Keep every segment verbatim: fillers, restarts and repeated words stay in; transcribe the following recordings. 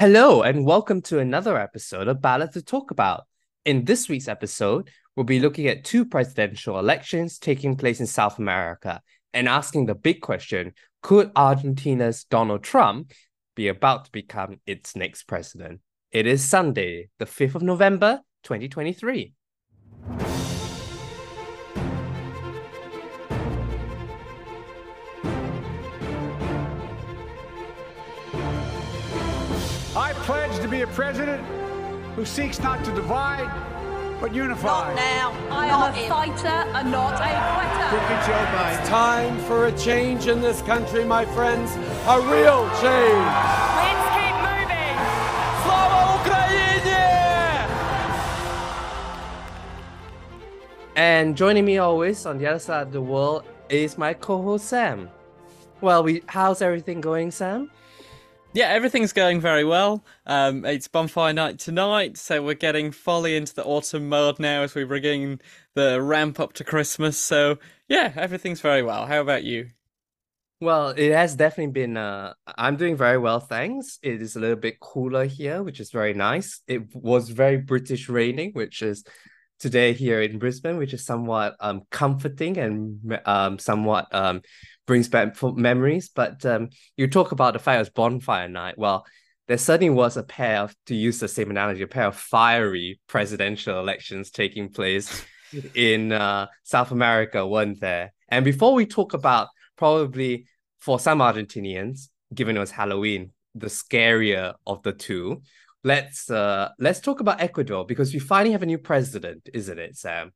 Hello and welcome to another episode of Ballot to Talk About. In this week's episode, we'll be looking at two presidential elections taking place in South America and asking the big question, could Argentina's Donald Trump be about to become its next president? It is Sunday, the fifth of November, twenty twenty-three. I pledge to be a president who seeks not to divide, but unify. Not now. I not am a in. fighter and not a quitter. It's time for a change in this country, my friends. A real change. Let's keep moving. Slava Ukraine! And joining me always on the other side of the world is my co-host, Sam. Well, we how's everything going, Sam? Yeah, everything's going very well. Um, it's bonfire night tonight, so we're getting fully into the autumn mode now as we bring the ramp up to Christmas. So, yeah, everything's very well. How about you? Well, it has definitely been... Uh, I'm doing very well, thanks. It is a little bit cooler here, which is very nice. It was very British raining, which is today here in Brisbane, which is somewhat um, comforting and um, somewhat... Um, brings back memories, but um, you talk about the fact it was bonfire night. Well, there certainly was a pair of, to use the same analogy, a pair of fiery presidential elections taking place in uh, South America, weren't there? And before we talk about, probably for some Argentinians, given it was Halloween, the scarier of the two, let's uh, let's talk about Ecuador, because we finally have a new president, isn't it, Sam?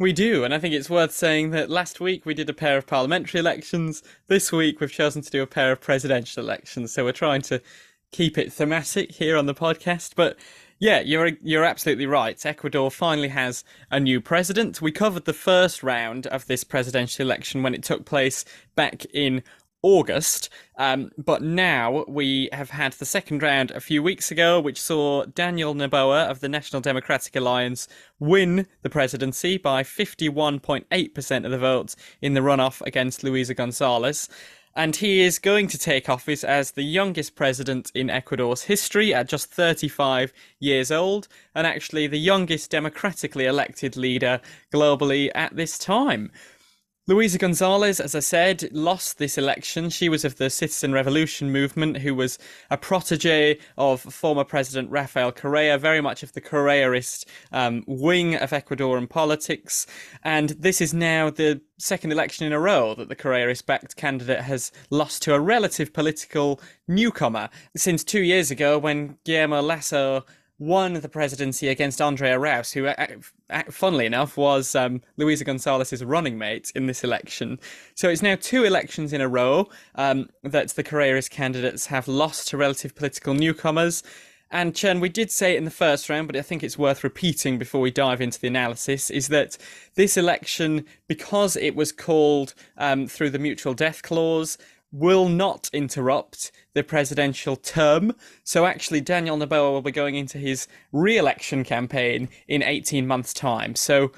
We do, and I think it's worth saying that last week we did a pair of parliamentary elections. This week we've chosen to do a pair of presidential elections, so we're trying to keep it thematic here on the podcast. But yeah, you're you're absolutely right. Ecuador finally has a new president. We covered the first round of this presidential election when it took place back in August, um, but now we have had the second round a few weeks ago, which saw Daniel Noboa of the National Democratic Alliance win the presidency by fifty-one point eight percent of the votes in the runoff against Luisa González. And he is going to take office as the youngest president in Ecuador's history at just thirty-five years old, and actually the youngest democratically elected leader globally at this time. Luisa González, as I said, lost this election. She was of the Citizen Revolution movement, who was a protege of former President Rafael Correa, very much of the Correaist um, wing of Ecuadorian politics. And this is now the second election in a row that the Correaist-backed candidate has lost to a relative political newcomer. Since two years ago, when Guillermo Lasso won the presidency against Andrés Arauz, who, funnily enough, was um, Luisa González's running mate in this election. So it's now two elections in a row um, that the Correaist candidates have lost to relative political newcomers. And Chern, we did say it in the first round, but I think it's worth repeating before we dive into the analysis, is that this election, because it was called um, through the mutual death clause, will not interrupt the presidential term. So actually, Daniel Noboa will be going into his re-election campaign in eighteen months' time. So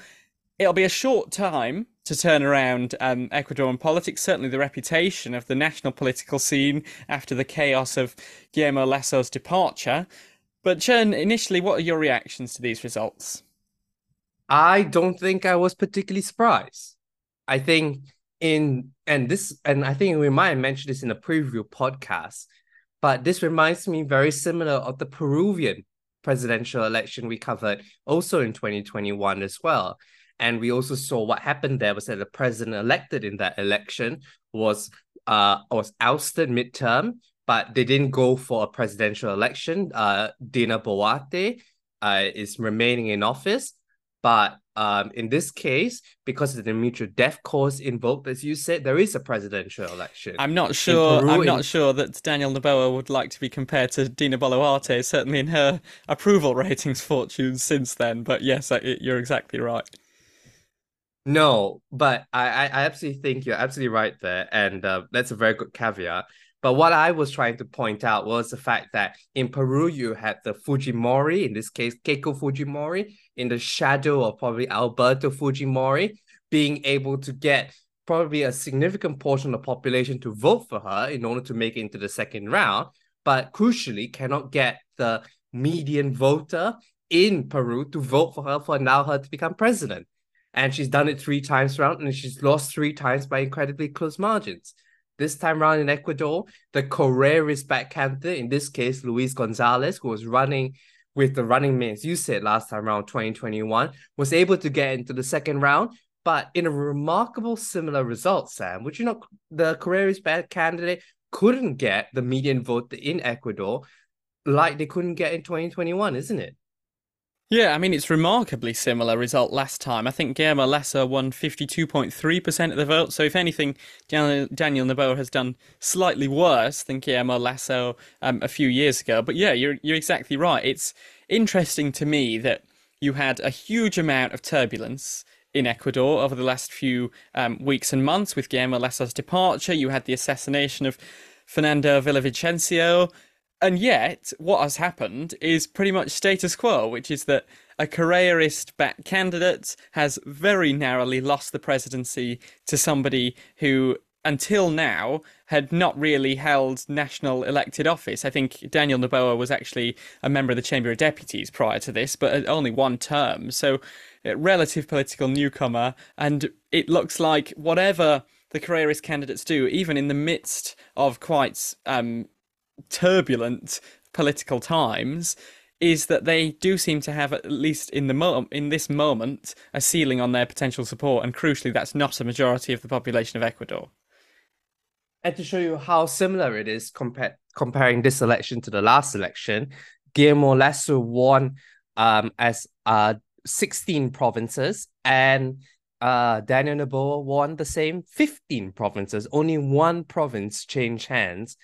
it'll be a short time to turn around um, Ecuadorian politics, certainly the reputation of the national political scene after the chaos of Guillermo Lasso's departure. But Chern, initially, what are your reactions to these results? I don't think I was particularly surprised. I think... In and this, and I think we might have mentioned this in a preview podcast, but this reminds me very similar of the Peruvian presidential election we covered also in twenty twenty-one as well. And we also saw what happened there was that the president elected in that election was uh was ousted midterm, but they didn't go for a presidential election. Uh, Dina Boluarte uh, is remaining in office, but Um, in this case, because of the mutual death clause invoked, as you said, there is a presidential election. I'm not sure. Peru, I'm in... not sure that Daniel Noboa would like to be compared to Dina Boluarte, certainly in her approval ratings fortunes since then. But yes, I, you're exactly right. No, but I, I, I absolutely think you're absolutely right there, and uh, that's a very good caveat. But what I was trying to point out was the fact that in Peru you had the Fujimori, in this case Keiko Fujimori, in the shadow of probably Alberto Fujimori, being able to get probably a significant portion of the population to vote for her in order to make it into the second round. but crucially cannot get the median voter in Peru to vote for her, for allow her to become president. And she's done it three times around, and she's lost three times by incredibly close margins. This time around in Ecuador, the Correa back candidate, in this case, Luis González, who was running with the running mates, you said last time around, twenty twenty-one, was able to get into the second round, but in a remarkable similar result, Sam, which, you know, the Correa back candidate couldn't get the median vote in Ecuador like they couldn't get in twenty twenty-one, isn't it? Yeah, I mean, it's remarkably similar result last time. I think Guillermo Lasso won fifty-two point three percent of the vote. So if anything, Daniel, Daniel Noboa has done slightly worse than Guillermo Lasso um, a few years ago. But yeah, you're you're exactly right. It's interesting to me that you had a huge amount of turbulence in Ecuador over the last few um, weeks and months with Guillermo Lasso's departure. You had the assassination of Fernando Villavicencio. And yet, what has happened is pretty much status quo, which is that a Correaist-backed candidate has very narrowly lost the presidency to somebody who, until now, had not really held national elected office. I think Daniel Noboa was actually a member of the Chamber of Deputies prior to this, but only one term. So, a relative political newcomer, and it looks like whatever the Correaist candidates do, even in the midst of quite... Um, turbulent political times, is that they do seem to have, at least in the mo- in this moment, a ceiling on their potential support, and crucially that's not a majority of the population of Ecuador. And to show you how similar it is, compa- comparing this election to the last election, Guillermo Lasso won um, as uh, sixteen provinces, and uh, Daniel Noboa won the same fifteen provinces. Only one province changed hands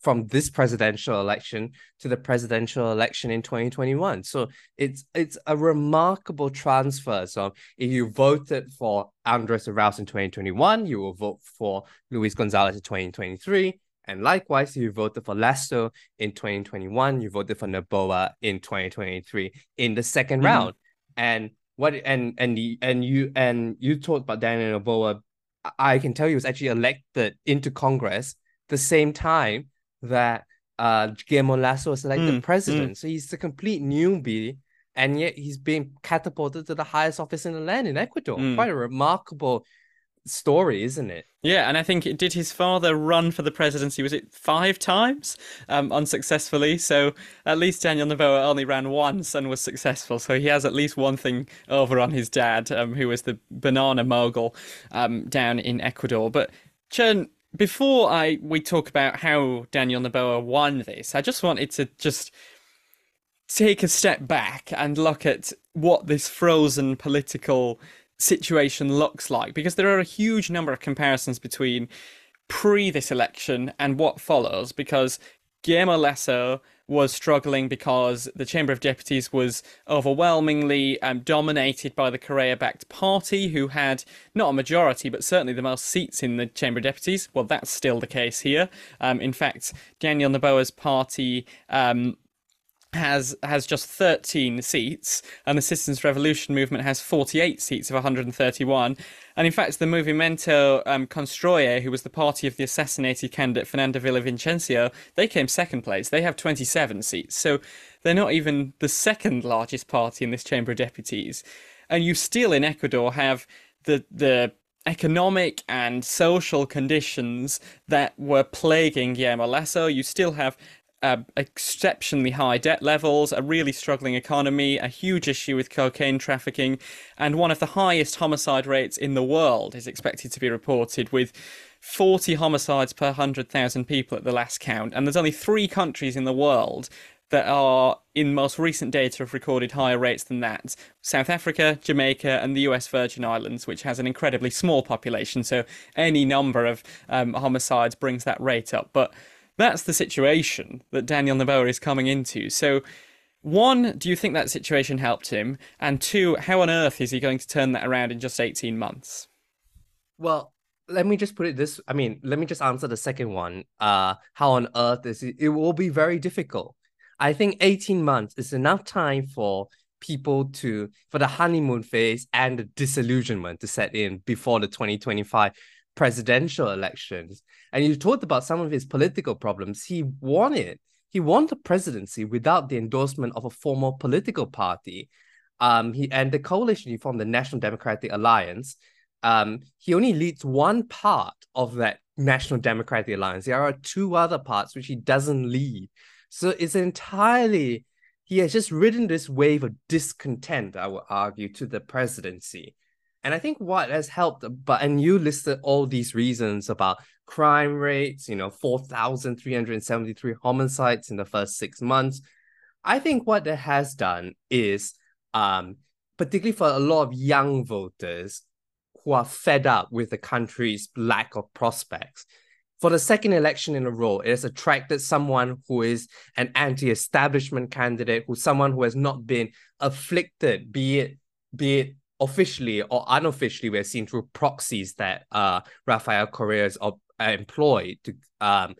from this presidential election to the presidential election in twenty twenty-one. So it's it's a remarkable transfer. So if you voted for Andrés Arauz in twenty twenty-one, you will vote for Luis González in twenty twenty-three. And likewise, if you voted for Lasso in twenty twenty-one, you voted for Noboa in twenty twenty-three in the second mm-hmm. round. And what and and the and you and you talked about Daniel Noboa. I can tell you, was actually elected into Congress the same time that uh, Guillermo Lasso was elected mm, president. Mm. So he's a complete newbie, and yet he's been catapulted to the highest office in the land in Ecuador. Mm. Quite a remarkable story, isn't it? Yeah, and I think, did his father run for the presidency, was it five times? Um, unsuccessfully. So at least Daniel Noboa only ran once and was successful. So he has at least one thing over on his dad, um, who was the banana mogul um, down in Ecuador. But Chern, Before I we talk about how Daniel Noboa won this, I just wanted to just take a step back and look at what this frozen political situation looks like, because there are a huge number of comparisons between pre this election and what follows, because Guillermo Lasso was struggling because the Chamber of Deputies was overwhelmingly um, dominated by the Correa-backed party, who had not a majority, but certainly the most seats in the Chamber of Deputies. Well, that's still the case here. Um, in fact, Daniel Noboa's party um, has has just thirteen seats, and the Citizen Revolution movement has forty-eight seats of one hundred thirty-one. And in fact, the Movimiento um, Construye, who was the party of the assassinated candidate Fernando Villavicencio, they came second place. They have twenty-seven seats. So they're not even the second largest party in this Chamber of Deputies. And you still in Ecuador have the the economic and social conditions that were plaguing Guillermo Lasso. You still have Uh, exceptionally high debt levels, a really struggling economy, a huge issue with cocaine trafficking, and one of the highest homicide rates in the world is expected to be reported, with forty homicides per one hundred thousand people at the last count. And there's only three countries in the world that are, in most recent data, have recorded higher rates than that. South Africa, Jamaica, and the U S Virgin Islands, which has an incredibly small population, so any number of um, homicides brings that rate up. But that's the situation that Daniel Noboa is coming into. So, one, do you think that situation helped him? And two, how on earth is he going to turn that around in just eighteen months? Well, let me just put it this. I mean, let me just answer the second one. Uh, how on earth is it? It will be very difficult. I think eighteen months is enough time for people to, for the honeymoon phase and the disillusionment to set in before the twenty twenty-five presidential elections. And you talked about some of his political problems. He won it he won the presidency without the endorsement of a formal political party. Um, he and the coalition he formed, the National Democratic Alliance. Um, he only leads one part of that National Democratic Alliance. There are two other parts which he doesn't lead. So it's entirely, he has just ridden this wave of discontent, I would argue, to the presidency. And I think what has helped, but and you listed all these reasons about crime rates, you know, four thousand three hundred seventy-three homicides in the first six months. I think what that has done is, um, particularly for a lot of young voters who are fed up with the country's lack of prospects, for the second election in a row, it has attracted someone who is an anti-establishment candidate, who's someone who has not been afflicted, be it, be it officially or unofficially. We're seen through proxies that uh, Rafael Correa is op- employed to um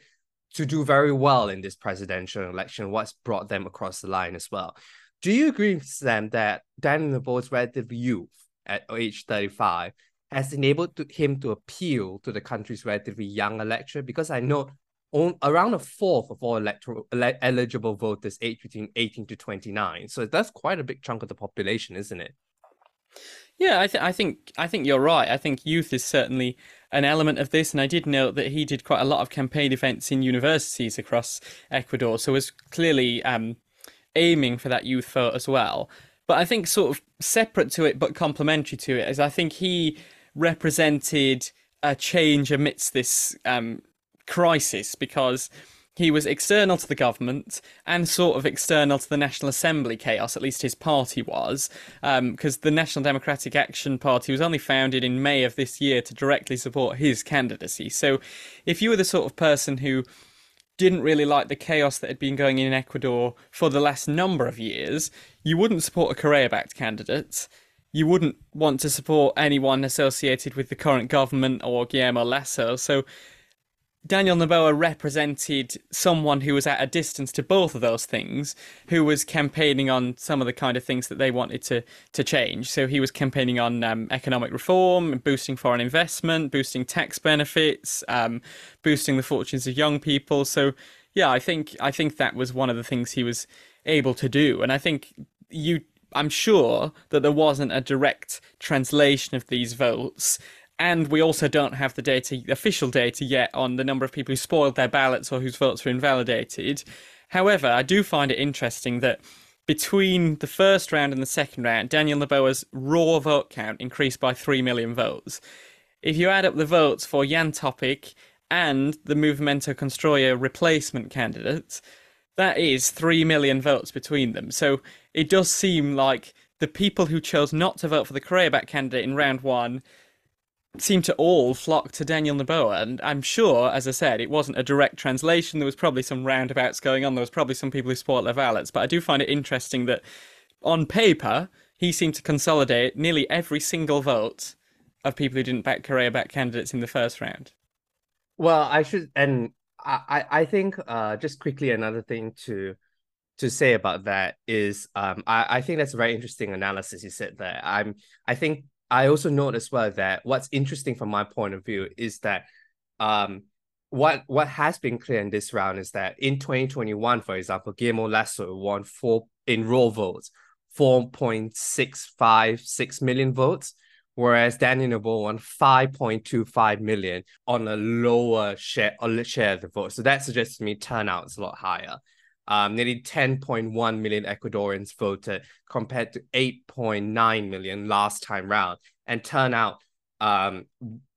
to do very well in this presidential election. What's brought them across the line as well? Do you agree with Sam that Daniel Noboa's relative youth at age thirty-five has enabled to him to appeal to the country's relatively young electorate? Because I know on, around a fourth of all electoral ele- eligible voters aged between eighteen to twenty-nine. So that's quite a big chunk of the population, isn't it? Yeah, I, th- I think I think you're right. I think youth is certainly an element of this. And I did note that he did quite a lot of campaign events in universities across Ecuador. So was clearly um, aiming for that youth vote as well. But I think sort of separate to it, but complementary to it, is I think he represented a change amidst this um, crisis, because he was external to the government and sort of external to the National Assembly chaos, at least his party was, because um, the National Democratic Action Party was only founded in May of this year to directly support his candidacy. So if you were the sort of person who didn't really like the chaos that had been going on in Ecuador for the last number of years, you wouldn't support a Correa-backed candidate. You wouldn't want to support anyone associated with the current government or Guillermo Lasso. So Daniel Noboa represented someone who was at a distance to both of those things, who was campaigning on some of the kind of things that they wanted to to change. So he was campaigning on um, economic reform, boosting foreign investment, boosting tax benefits, um, boosting the fortunes of young people. So yeah, I think I think that was one of the things he was able to do. And I think you, I'm sure that there wasn't a direct translation of these votes. And we also don't have the data, official data yet on the number of people who spoiled their ballots or whose votes were invalidated. However, I do find it interesting that between the first round and the second round, Daniel Noboa's raw vote count increased by three million votes. If you add up the votes for Jan Topic and the Movimiento Construye replacement candidates, that is three million votes between them. So it does seem like the people who chose not to vote for the Correa-backed candidate in round one seemed to all flock to Daniel Noboa. And I'm sure, as I said, it wasn't a direct translation. There was probably some roundabouts going on. There was probably some people who spoiled their ballots. But I do find it interesting that on paper, he seemed to consolidate nearly every single vote of people who didn't back Correa-backed candidates in the first round. Well, I should, and I, I think uh, just quickly another thing to to say about that is um, I, I think that's a very interesting analysis you said there. I'm, I think I also note as well that what's interesting from my point of view is that um, what what has been clear in this round is that in twenty twenty-one, for example, Guillermo Lasso won four in raw votes, four point six five six million votes, whereas Daniel Noboa won five point two five million on a lower share, a share of the vote. So that suggests to me turnout's a lot higher. Um, nearly ten point one million Ecuadorians voted compared to eight point nine million last time round. And turnout um,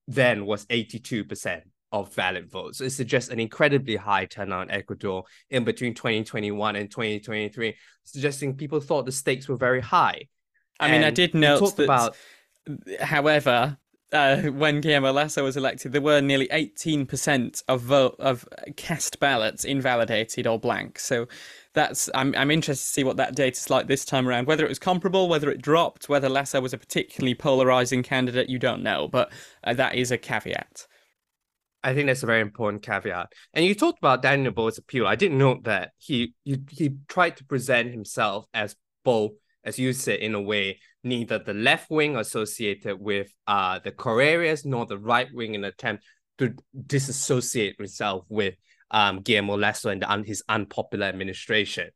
then was eighty-two percent of valid votes. So it suggests an incredibly high turnout in Ecuador in between twenty twenty-one and twenty twenty-three, suggesting people thought the stakes were very high. I and mean, I did note that, about... however... Uh, when Guillermo Lasso was elected, there were nearly eighteen percent of vote of cast ballots invalidated or blank. So that's I'm I'm interested to see what that data's like this time around. Whether it was comparable, whether it dropped, whether Lasso was a particularly polarizing candidate, you don't know. But uh, that is a caveat. I think that's a very important caveat. And you talked about Daniel Noboa's appeal. I didn't note that he he he tried to present himself as both, as you said, in a way, neither the left wing associated with uh, the Correas nor the right wing in an attempt to disassociate himself with um, Guillermo Lasso and the, um, his unpopular administration.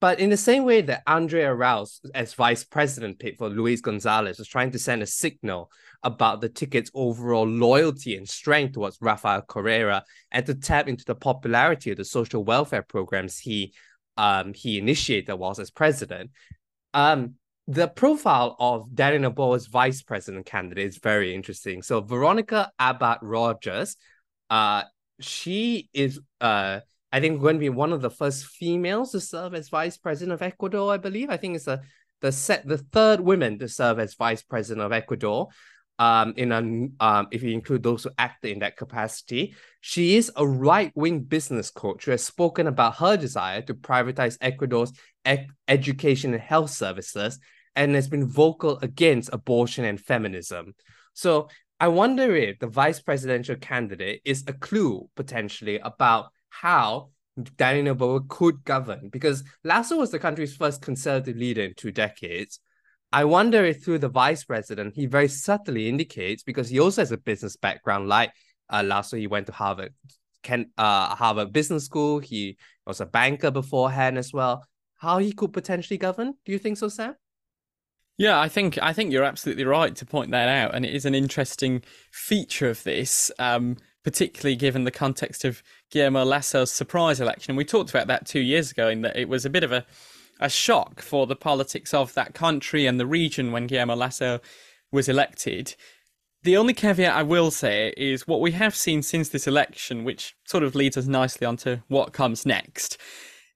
But in the same way that Andrés Arauz, as vice president pick for Luis González, was trying to send a signal about the ticket's overall loyalty and strength towards Rafael Correa and to tap into the popularity of the social welfare programs he um, he initiated whilst as president, um, the profile of Daniel Noboa's vice president candidate is very interesting. So Veronica Abbott-Rogers, uh, she is... Uh, I think going to be one of the first females to serve as vice president of Ecuador, I believe. I think it's a, the set the third woman to serve as vice president of Ecuador, um, in a, um, if you include those who acted in that capacity. She is a right-wing business coach who has spoken about her desire to privatize Ecuador's ec education and health services and has been vocal against abortion and feminism. So I wonder if the vice presidential candidate is a clue, potentially, about how Daniel Noboa could govern, because Lasso was the country's first conservative leader in two decades. I wonder if through the vice president, he very subtly indicates, because he also has a business background like uh, Lasso, he went to Harvard, Ken, uh, Harvard Business School, he was a banker beforehand as well, how he could potentially govern. Do you think so, Sam? Yeah, I think I think you're absolutely right to point that out. And it is an interesting feature of this, um, particularly given the context of Guillermo Lasso's surprise election. And we talked about that two years ago in that it was a bit of a, a shock for the politics of that country and the region when Guillermo Lasso was elected. The only caveat I will say is what we have seen since this election, which sort of leads us nicely onto what comes next,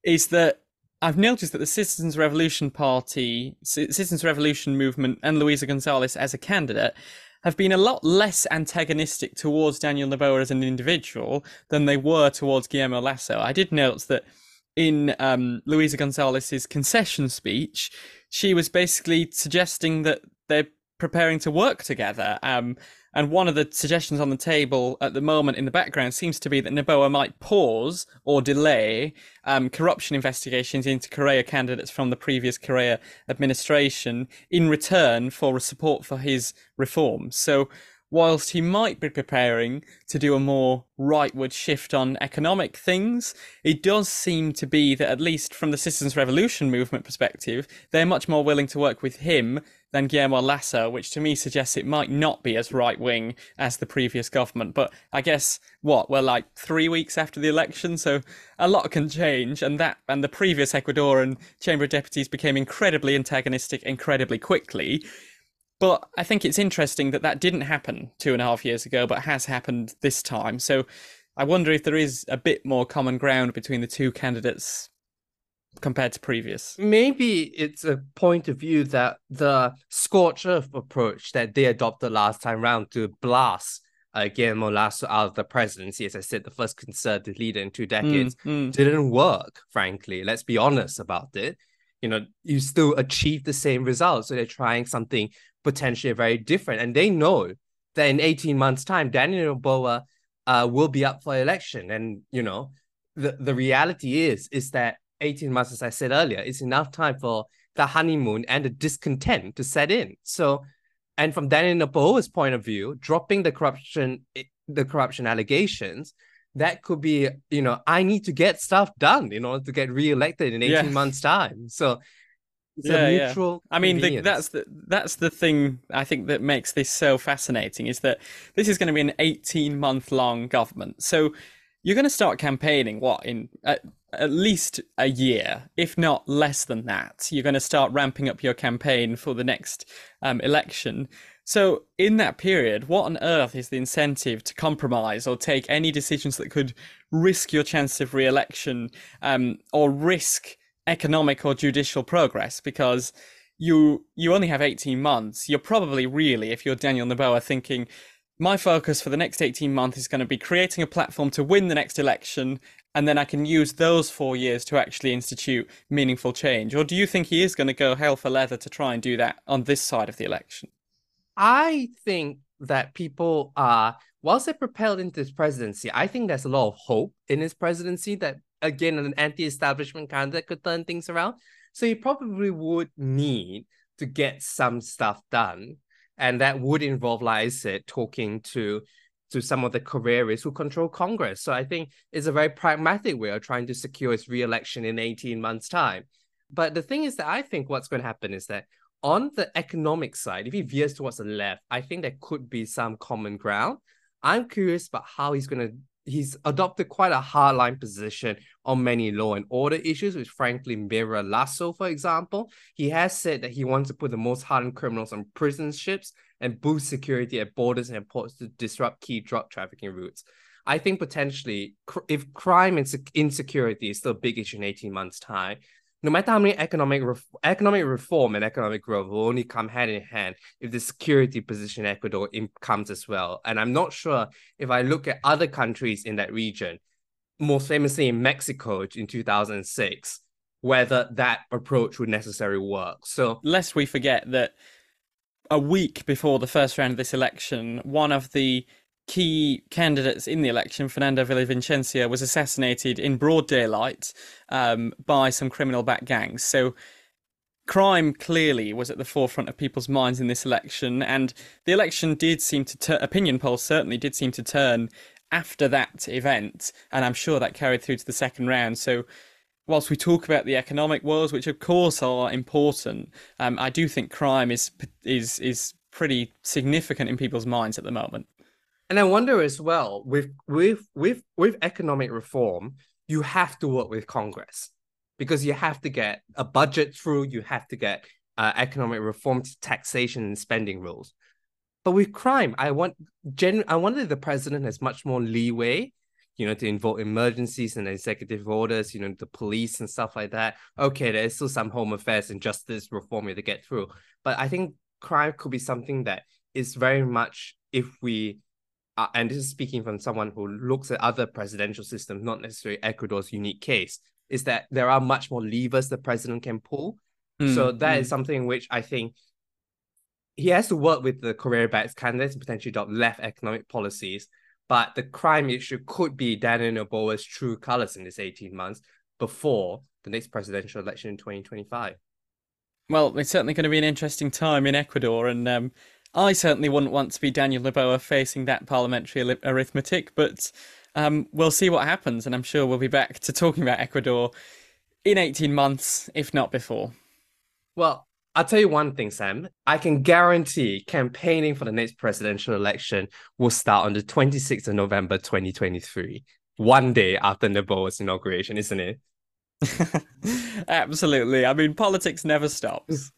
is that I've noticed that the Citizens Revolution Party, Citizens Revolution Movement and Luisa González as a candidate have been a lot less antagonistic towards Daniel Noboa as an individual than they were towards Guillermo Lasso. I did note that in um, Luisa González's concession speech, she was basically suggesting that they're preparing to work together. Um, and one of the suggestions on the table at the moment in the background seems to be that Noboa might pause or delay um, corruption investigations into Correa candidates from the previous Correa administration in return for support for his reforms. So whilst he might be preparing to do a more rightward shift on economic things, it does seem to be that at least from the Citizens' Revolution Movement perspective, they're much more willing to work with him than Guillermo Lasso, which to me suggests it might not be as right-wing as the previous government. But I guess, what, we're like three weeks after the election, so a lot can change. And that and the previous Ecuadorian Chamber of Deputies became incredibly antagonistic incredibly quickly. But I think it's interesting that that didn't happen two and a half years ago, but has happened this time. So I wonder if there is a bit more common ground between the two candidates compared to previous. Maybe it's a point of view that the scorched earth approach that they adopted last time round to blast uh, Guillermo Lasso out of the presidency, as I said, the first conservative leader in two decades, mm, mm. didn't work, frankly. Let's be honest about it. You know, you still achieve the same results. So they're trying something potentially very different. And they know that in eighteen months' time, Daniel Noboa uh, will be up for election. And, you know, the, the reality is, is that eighteen months, as I said earlier, is enough time for the honeymoon and the discontent to set in. So, and from Daniel Noboa's point of view, dropping the corruption, the corruption allegations, that could be, you know, I need to get stuff done in order to get reelected in eighteen yeah. months' time. So, it's yeah, a mutual. Yeah. I mean, the, that's the that's the thing I think that makes this so fascinating is that this is going to be an eighteen month long government. So, you're going to start campaigning what in. Uh, at least a year, if not less than that. You're going to start ramping up your campaign for the next um, election. So in that period, what on earth is the incentive to compromise or take any decisions that could risk your chance of re-election um, or risk economic or judicial progress? Because you you only have eighteen months. You're probably really, if you're Daniel Noboa, thinking, my focus for the next eighteen months is going to be creating a platform to win the next election, and then I can use those four years to actually institute meaningful change. Or do you think he is going to go hell for leather to try and do that on this side of the election? I think that people are, whilst they're propelled into his presidency, I think there's a lot of hope in his presidency that, again, an anti-establishment candidate could turn things around. So he probably would need to get some stuff done. And that would involve, like I said, talking to to some of the careerists who control Congress. So I think it's a very pragmatic way of trying to secure its re-election in eighteen months' time. But the thing is that I think what's going to happen is that on the economic side, if he veers towards the left, I think there could be some common ground. I'm curious about how he's going to, he's adopted quite a hardline position on many law and order issues, which frankly mirror Lasso, for example. He has said that he wants to put the most hardened criminals on prison ships and boost security at borders and ports to disrupt key drug trafficking routes. I think potentially, if crime and insecurity is still a big issue in eighteen months' time, no matter how many economic ref- economic reform and economic growth will only come hand in hand if the security position in Ecuador in- comes as well. And I'm not sure if I look at other countries in that region, most famously in Mexico in two thousand six, whether that approach would necessarily work. So, lest we forget that a week before the first round of this election, one of the key candidates in the election, Fernando Villavicencio, was assassinated in broad daylight um, by some criminal-backed gangs. So crime clearly was at the forefront of people's minds in this election, and the election did seem to turn, opinion polls certainly did seem to turn after that event, and I'm sure that carried through to the second round. So whilst we talk about the economic wars, which of course are important, um, I do think crime is is is pretty significant in people's minds at the moment. And I wonder as well, with with with with economic reform, you have to work with Congress because you have to get a budget through, you have to get uh, economic reform to taxation and spending rules. But with crime, I want gen- I wonder if the president has much more leeway, you know, to invoke emergencies and executive orders, you know, the police and stuff like that. Okay, there is still some home affairs and justice reform we have to get through. But I think crime could be something that is very much, if we, uh, and this is speaking from someone who looks at other presidential systems, not necessarily Ecuador's unique case, is that there are much more levers the president can pull. Mm, so that mm. is something which I think he has to work with the career-backed candidates and potentially adopt left economic policies. But the crime issue could be Daniel Noboa's true colours in this eighteen months before the next presidential election in twenty twenty-five. Well, it's certainly going to be an interesting time in Ecuador. And um, I certainly wouldn't want to be Daniel Noboa facing that parliamentary arithmetic. But um, we'll see what happens. And I'm sure we'll be back to talking about Ecuador in eighteen months, if not before. Well, I'll tell you one thing, Sam. I can guarantee campaigning for the next presidential election will start on the twenty-sixth of November, twenty twenty-three. One day after Noboa's inauguration, isn't it? Absolutely. I mean, politics never stops.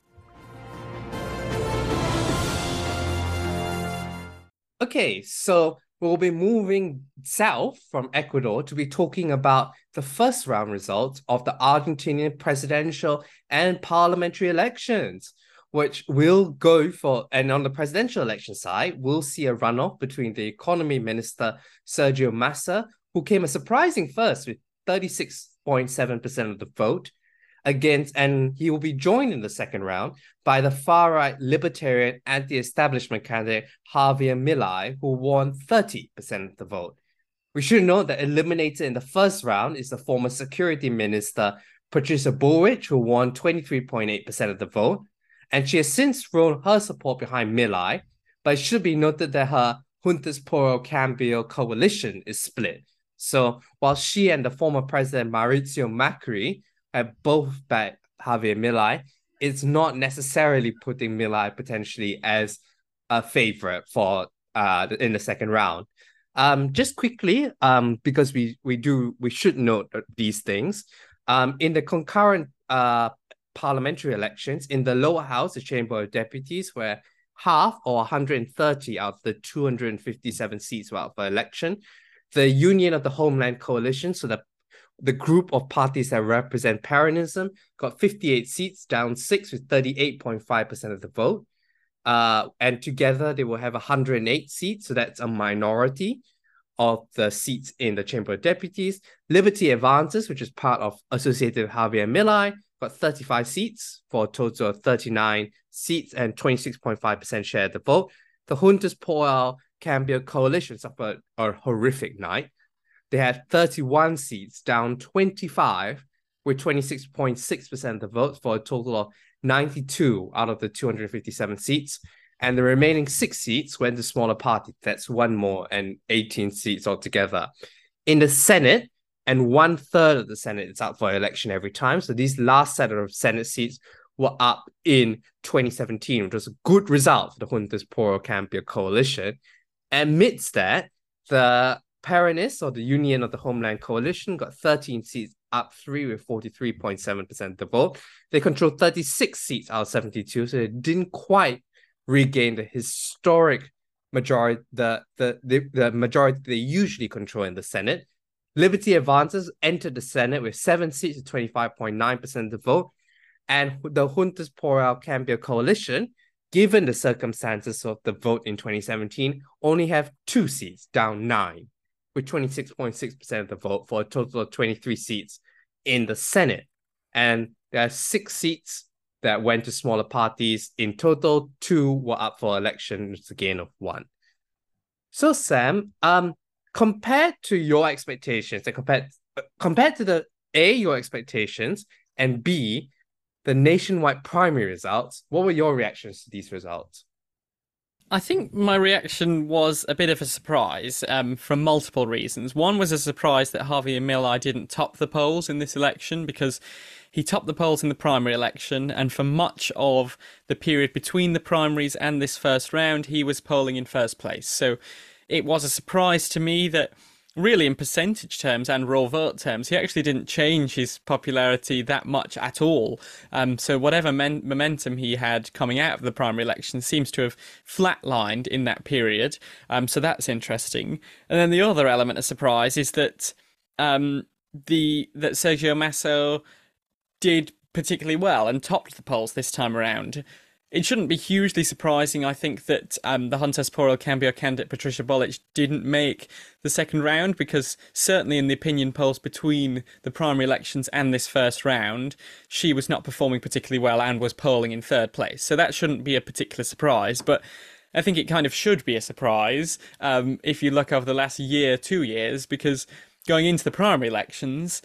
Okay, so we'll be moving south from Ecuador to be talking about the first round results of the Argentinian presidential and parliamentary elections, which will go for, and on the presidential election side, we'll see a runoff between the economy minister, Sergio Massa, who came a surprising first with thirty-six point seven percent of the vote, against, and he will be joined in the second round by the far-right libertarian anti-establishment candidate Javier Milei, who won thirty percent of the vote. We should note that eliminated in the first round is the former security minister Patricia Bullrich, who won twenty-three point eight percent of the vote, and she has since thrown her support behind Milei, but it should be noted that her Juntos por el Cambio coalition is split. So while she and the former president Mauricio Macri at both by Javier Milei, it's not necessarily putting Milei potentially as a favorite for uh in the second round. Um, just quickly, um, because we we do we should note these things. Um, in the concurrent uh parliamentary elections in the lower house, the Chamber of Deputies, where half or one hundred thirty out of the two hundred fifty-seven seats were up for election, the Union of the Homeland coalition, so the The group of parties that represent Peronism got fifty-eight seats, down six with thirty-eight point five percent of the vote. Uh, and together they will have one hundred eight seats. So that's a minority of the seats in the Chamber of Deputies. Liberty Advances, which is part of Associated Javier Milei, got thirty-five seats for a total of thirty-nine seats and twenty-six point five percent share of the vote. The Juntos por el Cambio coalition suffered a horrific night. They had thirty-one seats, down twenty-five, with twenty-six point six percent of the votes for a total of ninety-two out of the two hundred fifty-seven seats. and the remaining six seats went to smaller parties. That's one more, and eighteen seats altogether. In the Senate, and one third of the Senate is up for election every time. So these last set of Senate seats were up in twenty seventeen, which was a good result for the Juntos por el Cambio coalition. Amidst that, the Peronism, or the Union of the Homeland coalition, got thirteen seats, up three with forty-three point seven percent of the vote. They controlled thirty-six seats out of seventy-two, so they didn't quite regain the historic majority, the, the, the, the majority they usually control in the Senate. Liberty Advances entered the Senate with seven seats to twenty-five point nine percent of the vote. And the Juntos por el Cambio coalition, given the circumstances of the vote in twenty seventeen, only have two seats, down nine, with twenty-six point six percent of the vote for a total of twenty-three seats in the Senate. And there are six seats that went to smaller parties. In total, two were up for election, which is a gain of one. So, Sam, um, compared to your expectations, and compared, compared to the A, your expectations, and B, the nationwide primary results, what were your reactions to these results? I think my reaction was a bit of a surprise um, from multiple reasons. One was a surprise that Javier Milei didn't top the polls in this election, because he topped the polls in the primary election, and for much of the period between the primaries and this first round, he was polling in first place. So it was a surprise to me that really in percentage terms and raw vote terms, he actually didn't change his popularity that much at all. Um, so whatever men- momentum he had coming out of the primary election seems to have flatlined in that period. Um, so that's interesting. And then the other element of surprise is that um, the that Sergio Massa did particularly well and topped the polls this time around. It shouldn't be hugely surprising, I think, that um, the Juntos por el Cambio candidate Patricia Bullrich didn't make the second round, because certainly in the opinion polls between the primary elections and this first round, she was not performing particularly well and was polling in third place. So that shouldn't be a particular surprise, but I think it kind of should be a surprise um, if you look over the last year, two years, because going into the primary elections,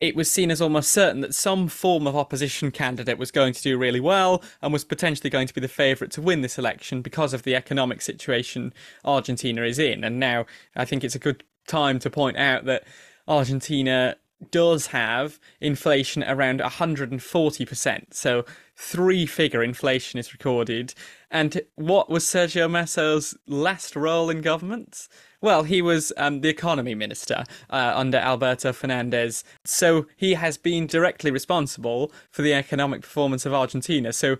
it was seen as almost certain that some form of opposition candidate was going to do really well and was potentially going to be the favourite to win this election because of the economic situation Argentina is in. And now I think it's a good time to point out that Argentina does have inflation around one hundred forty percent. So three-figure inflation is recorded. And what was Sergio Massa's last role in government? Well, he was um, the economy minister uh, under Alberto Fernández. So he has been directly responsible for the economic performance of Argentina. So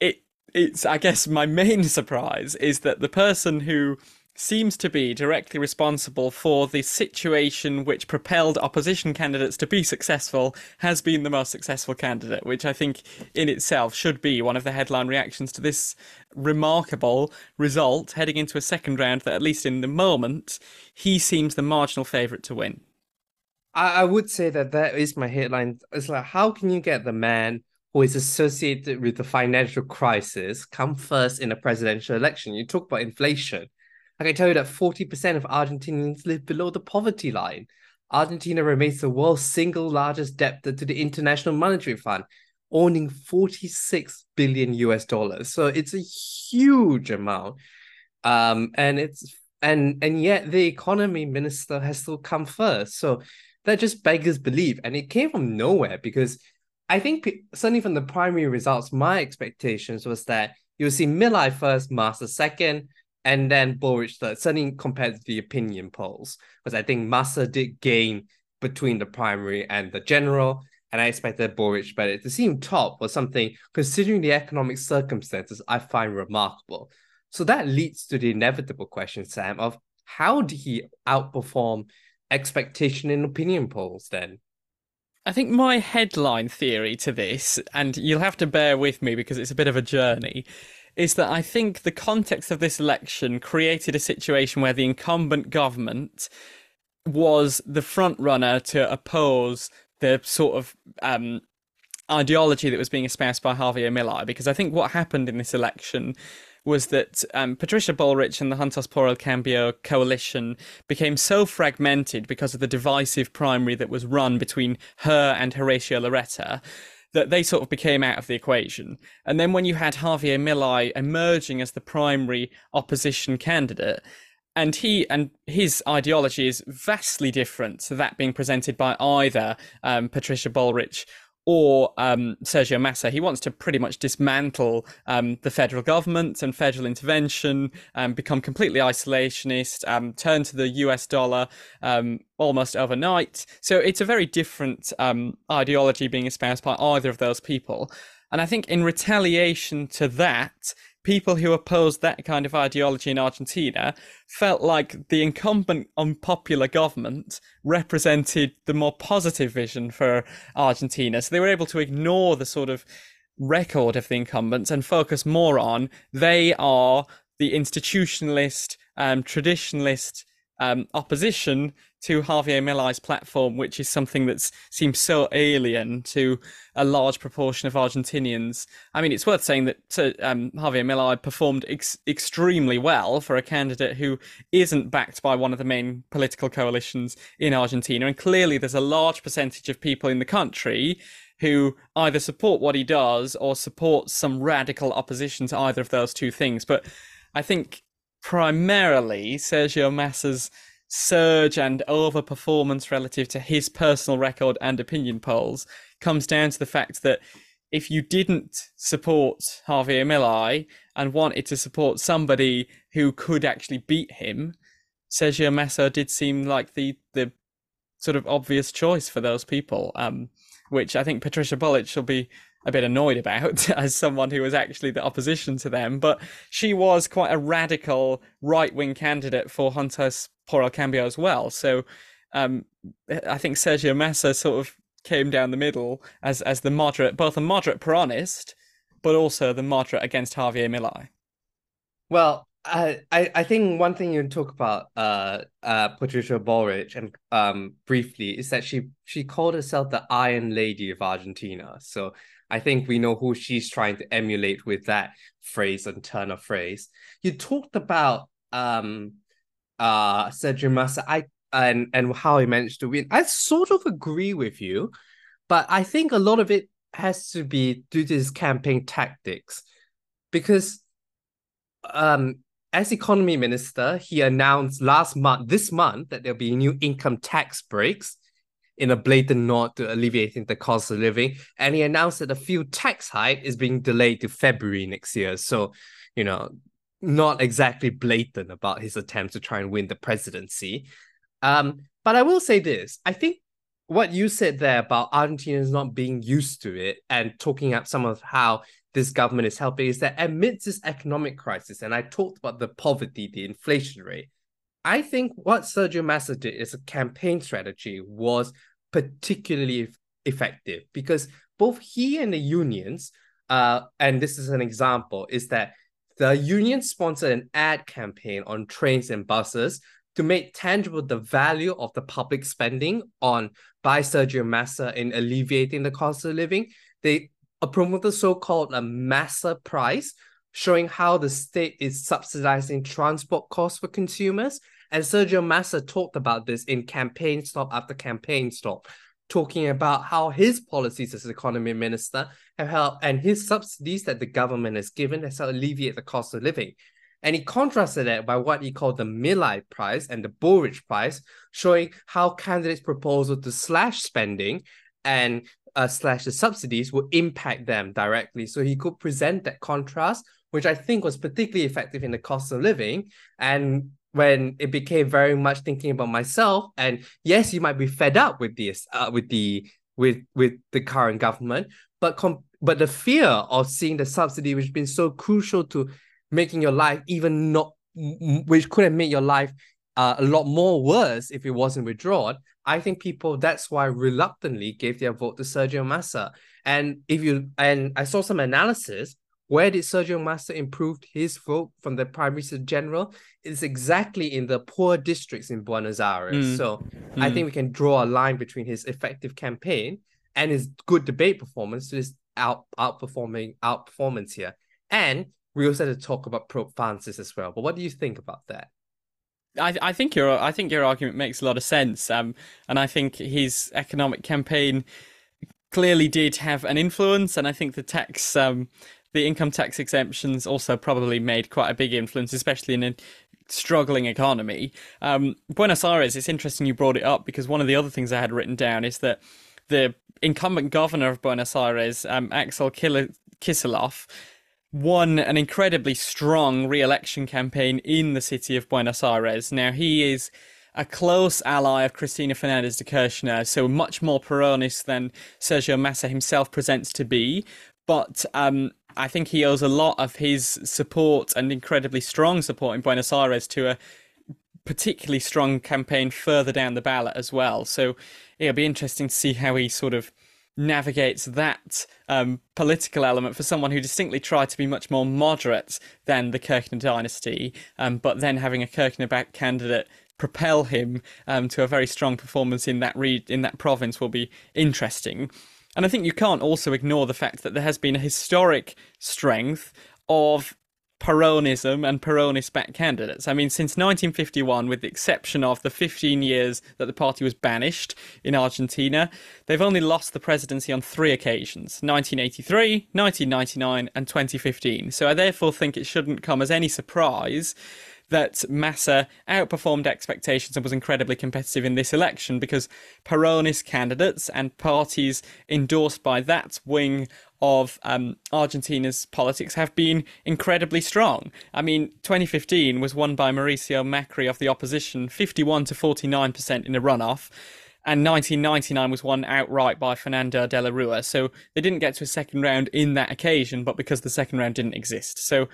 it it's, I guess, my main surprise is that the person who seems to be directly responsible for the situation which propelled opposition candidates to be successful has been the most successful candidate, which I think in itself should be one of the headline reactions to this remarkable result heading into a second round that, at least in the moment, he seems the marginal favourite to win. I, I would say that that is my headline. It's like, how can you get the man who is associated with the financial crisis come first in a presidential election? You talk about inflation. I can tell you that forty percent of Argentinians live below the poverty line. Argentina remains the world's single largest debtor to the International Monetary Fund, owning forty-six billion U S dollars. So it's a huge amount. Um, and it's and and yet the economy minister has still come first. So that just beggars belief. And it came from nowhere, because I think certainly from the primary results, my expectations was that you'll see Milei first, Massa second, and then Bullrich third, certainly compared to the opinion polls, because I think Massa did gain between the primary and the general, and I expected Bullrich better. To see him top was something, considering the economic circumstances, I find remarkable. So that leads to the inevitable question, Sam, of how did he outperform expectation in opinion polls then? I think my headline theory to this, and you'll have to bear with me because it's a bit of a journey, is that I think the context of this election created a situation where the incumbent government was the front runner to oppose the sort of um, ideology that was being espoused by Javier Milei. Because I think what happened in this election was that um, Patricia Bullrich and the Juntos por el Cambio coalition became so fragmented because of the divisive primary that was run between her and Horacio Larreta that they sort of became out of the equation. And then when you had Javier Milei emerging as the primary opposition candidate, and he and his ideology is vastly different to that being presented by either um, Patricia Bullrich or um, Sergio Massa. He wants to pretty much dismantle um, the federal government and federal intervention, um, become completely isolationist, um, turn to the U S dollar um, almost overnight. So it's a very different um, ideology being espoused by either of those people. And I think in retaliation to that, people who opposed that kind of ideology in Argentina felt like the incumbent unpopular government represented the more positive vision for Argentina. So they were able to ignore the sort of record of the incumbents and focus more on they are the institutionalist, um, traditionalist um, opposition to Javier Milei's platform, which is something that seems so alien to a large proportion of Argentinians. I mean, it's worth saying that um, Javier Milei performed ex extremely well for a candidate who isn't backed by one of the main political coalitions in Argentina. And clearly there's a large percentage of people in the country who either support what he does or support some radical opposition to either of those two things. But I think primarily Sergio Massa's surge and overperformance relative to his personal record and opinion polls comes down to the fact that if you didn't support Javier Milei and wanted to support somebody who could actually beat him, Sergio Massa did seem like the the sort of obvious choice for those people, um, which I think Patricia Bullrich will be a bit annoyed about as someone who was actually the opposition to them. But she was quite a radical right-wing candidate for Juntos por el Cambio as well. So um, I think Sergio Massa sort of came down the middle as, as the moderate, both a moderate Peronist, but also the moderate against Javier Milei. Well, I, I think one thing you can talk about uh, uh, Patricia Bullrich and um, briefly is that she, she called herself the Iron Lady of Argentina. So I think we know who she's trying to emulate with that phrase and turn of phrase. You talked about um, uh, Sergio Massa I, and, and how he managed to win. I sort of agree with you, but I think a lot of it has to be due to his campaign tactics, because um, as economy minister, he announced last month, this month, that there'll be new income tax breaks in a blatant nod to alleviating the cost of living. And he announced that the fuel tax hike is being delayed to February next year. So, you know, not exactly blatant about his attempt to try and win the presidency. Um, but I will say this. I think what you said there about Argentinians not being used to it and talking up some of how this government is helping is that amidst this economic crisis, and I talked about the poverty, the inflation rate, I think what Sergio Massa did as a campaign strategy was particularly effective, because both he and the unions, uh, and this is an example, is that the union sponsored an ad campaign on trains and buses to make tangible the value of the public spending on by Sergio Massa in alleviating the cost of living. They promoted the so-called a Massa price, showing how the state is subsidizing transport costs for consumers. And Sergio Massa talked about this in campaign stop after campaign stop, talking about how his policies as economy minister have helped, and his subsidies that the government has given has helped alleviate the cost of living. And he contrasted that by what he called the Milei price and the Bullrich price, showing how candidates' proposals to slash spending and uh, slash the subsidies will impact them directly. So he could present that contrast, which I think was particularly effective in the cost of living. And when it became very much thinking about myself, and yes, you might be fed up with this, uh, with the with with the current government, but com but the fear of seeing the subsidy, which has been so crucial to making your life even not, which could have made your life uh, a lot more worse if it wasn't withdrawn. I think people, that's why reluctantly gave their vote to Sergio Massa. And if you and I saw some analysis. Where did Sergio Massa improve his vote from the primary to the general? It's exactly in the poor districts in Buenos Aires. Mm. So mm. I think we can draw a line between his effective campaign and his good debate performance to this out outperforming outperformance here. And we also had to talk about Pope Francis as well. But what do you think about that? I, I think your I think your argument makes a lot of sense. Um, and I think his economic campaign clearly did have an influence, and I think the tax, um, the income tax exemptions also probably made quite a big influence, especially in a struggling economy. Um, Buenos Aires, it's interesting you brought it up, because one of the other things I had written down is that the incumbent governor of Buenos Aires, um, Axel Kisilov, won an incredibly strong re-election campaign in the city of Buenos Aires. Now, he is a close ally of Cristina Fernández de Kirchner, so much more Peronist than Sergio Massa himself presents to be. But um, I think he owes a lot of his support, and incredibly strong support in Buenos Aires, to a particularly strong campaign further down the ballot as well. So it'll be interesting to see how he sort of navigates that um, political element for someone who distinctly tried to be much more moderate than the Kirchner dynasty, um, but then having a Kirchner-backed candidate propel him um, to a very strong performance in that re in that province will be interesting. And I think you can't also ignore the fact that there has been a historic strength of Peronism and Peronist-backed candidates. I mean, since nineteen fifty-one, with the exception of the fifteen years that the party was banished in Argentina, they've only lost the presidency on three occasions: nineteen eighty-three, nineteen ninety-nine, and twenty fifteen. So I therefore think it shouldn't come as any surprise that Massa outperformed expectations and was incredibly competitive in this election, because Peronist candidates and parties endorsed by that wing of um, Argentina's politics have been incredibly strong. I mean, twenty fifteen was won by Mauricio Macri of the opposition, fifty-one to forty-nine percent in a runoff, and nineteen ninety-nine was won outright by Fernando de la Rúa. So they didn't get to a second round in that occasion, but because the second round didn't exist. So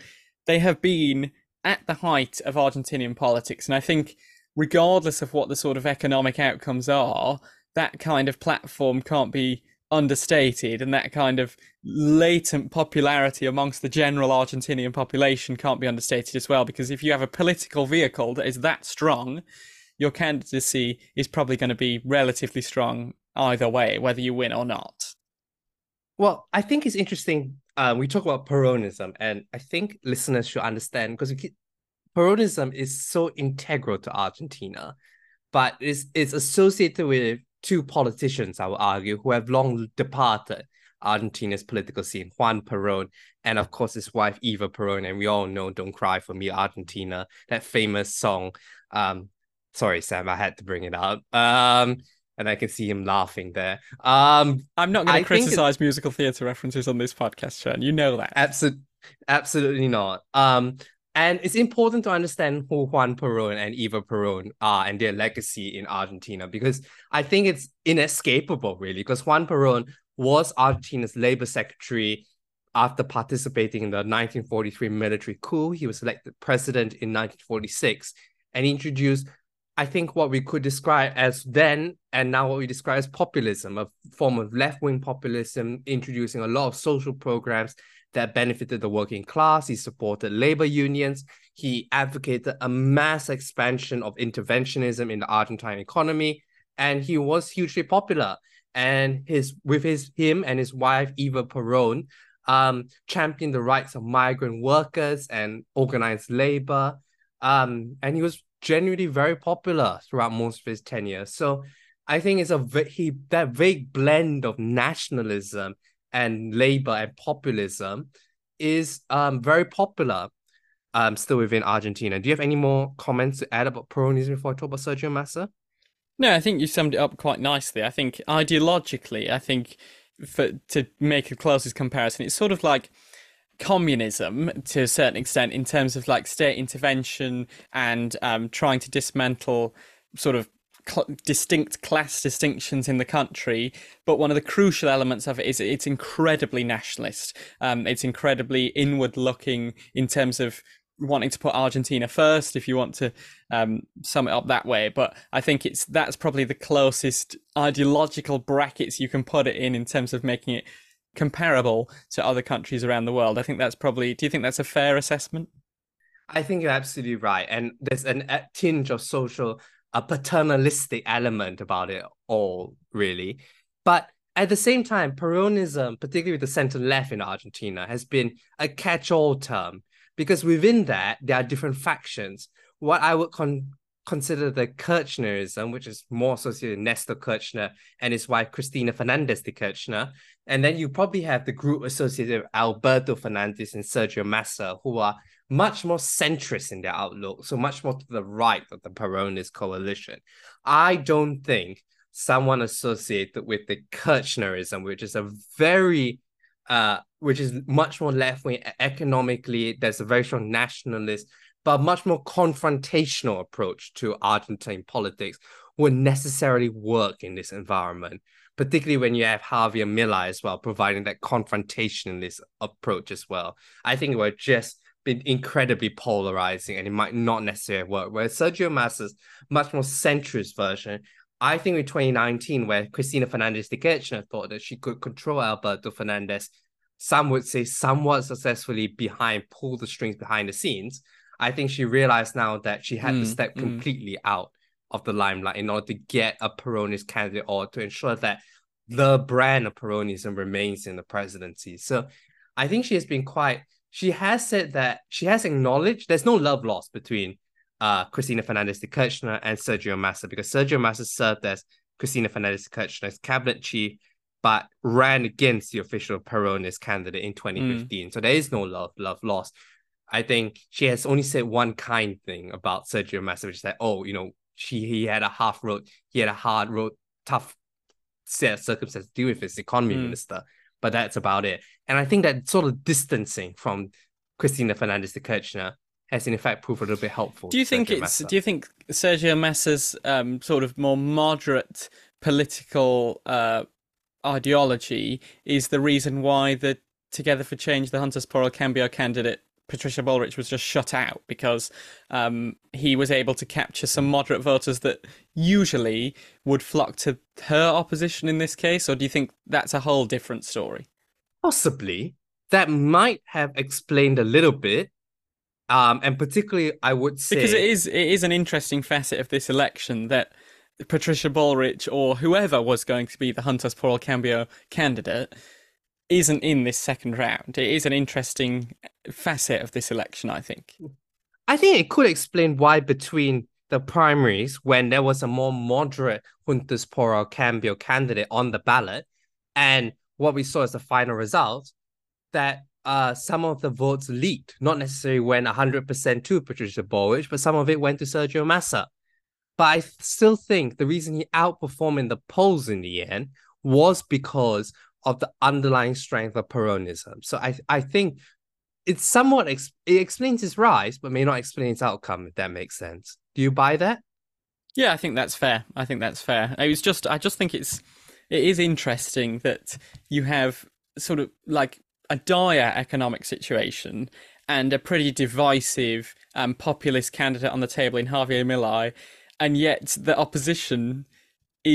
they have been at the height of Argentinian politics. And I think regardless of what the sort of economic outcomes are, that kind of platform can't be understated, and that kind of latent popularity amongst the general Argentinian population can't be understated as well, because if you have a political vehicle that is that strong, your candidacy is probably going to be relatively strong either way, whether you win or not. Well, I think it's interesting. Um, we talk about Peronism, and I think listeners should understand, because Peronism is so integral to Argentina, but it's, it's associated with two politicians, I would argue, who have long departed Argentina's political scene: Juan Perón and, of course, his wife, Eva Perón. And we all know "Don't Cry for Me, Argentina," that famous song. Um, sorry, Sam, I had to bring it up. Um, And I can see him laughing there. Um, I'm not going to criticize musical theatre references on this podcast, Chern. You know that. Absolutely, absolutely not. Um, and it's important to understand who Juan Perón and Eva Perón are and their legacy in Argentina, because I think it's inescapable, really, because Juan Perón was Argentina's labor secretary after participating in the nineteen forty-three military coup. He was elected president in nineteen forty-six and introduced, I think, what we could describe as then and now what we describe as populism, a form of left-wing populism, introducing a lot of social programs that benefited the working class. He supported labor unions. He advocated a mass expansion of interventionism in the Argentine economy, and he was hugely popular. And his with his him and his wife, Eva Perón, um, championed the rights of migrant workers and organized labor. Um, and he was generally very popular throughout most of his tenure. So I think it's a he that vague blend of nationalism and labor and populism is um very popular um still within Argentina. Do you have any more comments to add about Peronism before I talk about Sergio Massa? No, I think you summed it up quite nicely. I think ideologically, I think for to make a closest comparison, it's sort of like communism to a certain extent, in terms of like state intervention and um, trying to dismantle sort of cl distinct class distinctions in the country. But one of the crucial elements of it is it's incredibly nationalist. Um, it's incredibly inward looking in terms of wanting to put Argentina first, if you want to um, sum it up that way. But I think it's that's probably the closest ideological brackets you can put it in in terms of making it comparable to other countries around the world. I think that's probably, do you think that's a fair assessment? I think you're absolutely right. And there's an, a tinge of social, a paternalistic element about it all, really. But at the same time, Peronism, particularly with the centre-left in Argentina, has been a catch-all term, because within that, there are different factions. What I would con consider the Kirchnerism, which is more associated with Néstor Kirchner and his wife, Cristina Fernández de Kirchner. And then you probably have the group associated with Alberto Fernández and Sergio Massa, who are much more centrist in their outlook, so much more to the right of the Peronist coalition. I don't think someone associated with the Kirchnerism, which is a very, uh, which is much more left-wing economically, there's a very strong nationalist, but much more confrontational approach to Argentine politics would necessarily work in this environment, particularly when you have Javier Milei as well, providing that confrontationalist approach as well. I think it would just be incredibly polarizing and it might not necessarily work. Whereas Sergio Massa's much more centrist version, I think in twenty nineteen, where Cristina Fernández de Kirchner thought that she could control Alberto Fernández, some would say somewhat successfully behind, pull the strings behind the scenes, I think she realized now that she had mm, to step completely mm. out of the limelight in order to get a Peronist candidate or to ensure that the brand of Peronism remains in the presidency. So I think she has been quite, she has said that she has acknowledged there's no love lost between uh, Cristina Fernández de Kirchner and Sergio Massa, because Sergio Massa served as Cristina Fernández de Kirchner's cabinet chief, but ran against the official Peronist candidate in twenty fifteen. Mm. So there is no love, love lost. I think she has only said one kind thing about Sergio Massa, which is that, oh, you know, she he had a half road, he had a hard road, tough set of circumstances to deal with his economy mm. minister, but that's about it. And I think that sort of distancing from Cristina Fernández de Kirchner has in fact proved a little bit helpful. Do you think Sergio it's Massa. Do you think Sergio Massa's um, sort of more moderate political uh, ideology is the reason why the Together for Change, the Juntos por el Cambio candidate Patricia Bullrich was just shut out, because um, he was able to capture some moderate voters that usually would flock to her opposition in this case? Or do you think that's a whole different story? Possibly. That might have explained a little bit. Um, and particularly, I would say... Because it is, it is an interesting facet of this election that Patricia Bullrich or whoever was going to be the Juntos por el Cambio candidate isn't in this second round. It is an interesting facet of this election, I think. I think it could explain why between the primaries, when there was a more moderate Juntos por el Cambio candidate on the ballot, and what we saw as the final result, that uh, some of the votes leaked, not necessarily went one hundred percent to Patricia Bullrich, but some of it went to Sergio Massa. But I still think the reason he outperformed in the polls in the end was because of the underlying strength of Peronism. So I I think it's somewhat, ex it explains its rise, but may not explain its outcome, if that makes sense. Do you buy that? Yeah, I think that's fair. I think that's fair. It was just, I just think it's, it is interesting that you have sort of like a dire economic situation and a pretty divisive um, populist candidate on the table in Javier Milei, and yet the opposition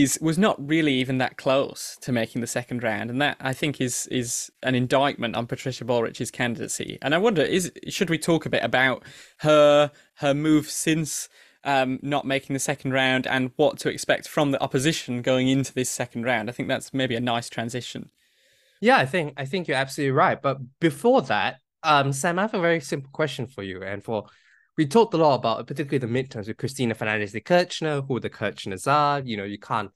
Is was not really even that close to making the second round, and that I think is is an indictment on Patricia Bullrich's candidacy. And I wonder, is should we talk a bit about her her move since um, not making the second round, and what to expect from the opposition going into this second round? I think that's maybe a nice transition. Yeah, I think I think you're absolutely right. But before that, um, Sam, I have a very simple question for you, and for. We talked a lot about, particularly the midterms, with Cristina Fernández de Kirchner, who the Kirchners are. You know, you can't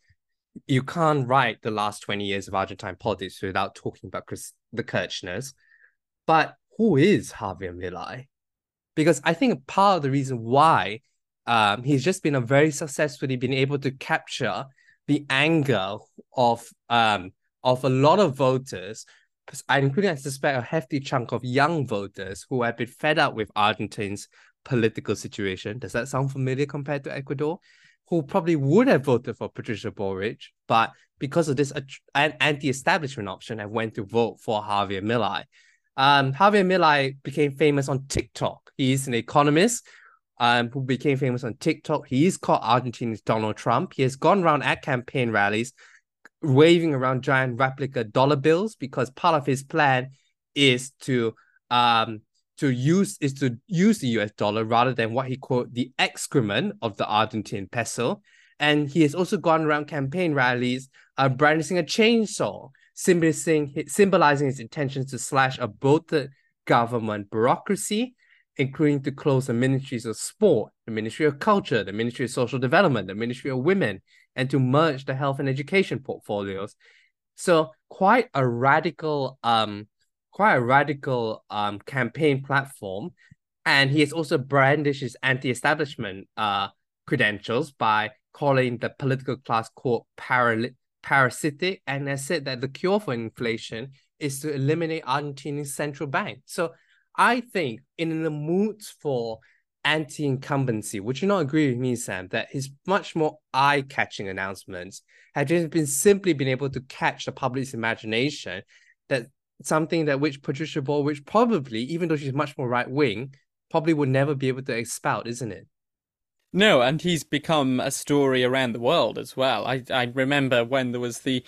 you can't write the last twenty years of Argentine politics without talking about Chris, the Kirchners. But who is Javier Milei? Because I think part of the reason why um, he's just been a very successfully been able to capture the anger of um, of a lot of voters, including, I suspect, a hefty chunk of young voters who have been fed up with Argentines' political situation. Does that sound familiar compared to Ecuador? Who probably would have voted for Patricia Bullrich, but because of this an anti-establishment option, I went to vote for Javier Milei. Um, Javier Milei became famous on TikTok. He is an economist um, who became famous on TikTok. He is called Argentina's Donald Trump. He has gone around at campaign rallies waving around giant replica dollar bills, because part of his plan is to um, to use is to use the U S dollar rather than what he called the excrement of the Argentine peso. And he has also gone around campaign rallies uh, brandishing a chainsaw, symbolizing, symbolizing his intentions to slash a bloated government bureaucracy including to close the ministries of sport, the Ministry of Culture, the Ministry of Social Development, the Ministry of Women, and to merge the health and education portfolios. So quite a radical, um, quite a radical um campaign platform, and he has also brandished his anti-establishment uh credentials by calling the political class quote paral- parasitic, and has said that the cure for inflation is to eliminate Argentina's central bank. So I think in the moods for anti-incumbency, would you not agree with me, Sam, that his much more eye-catching announcements have just been simply been able to catch the public's imagination, that something that which Patricia Bullrich probably, even though she's much more right-wing, probably would never be able to expound, isn't it? No, and he's become a story around the world as well. I, I remember when there was the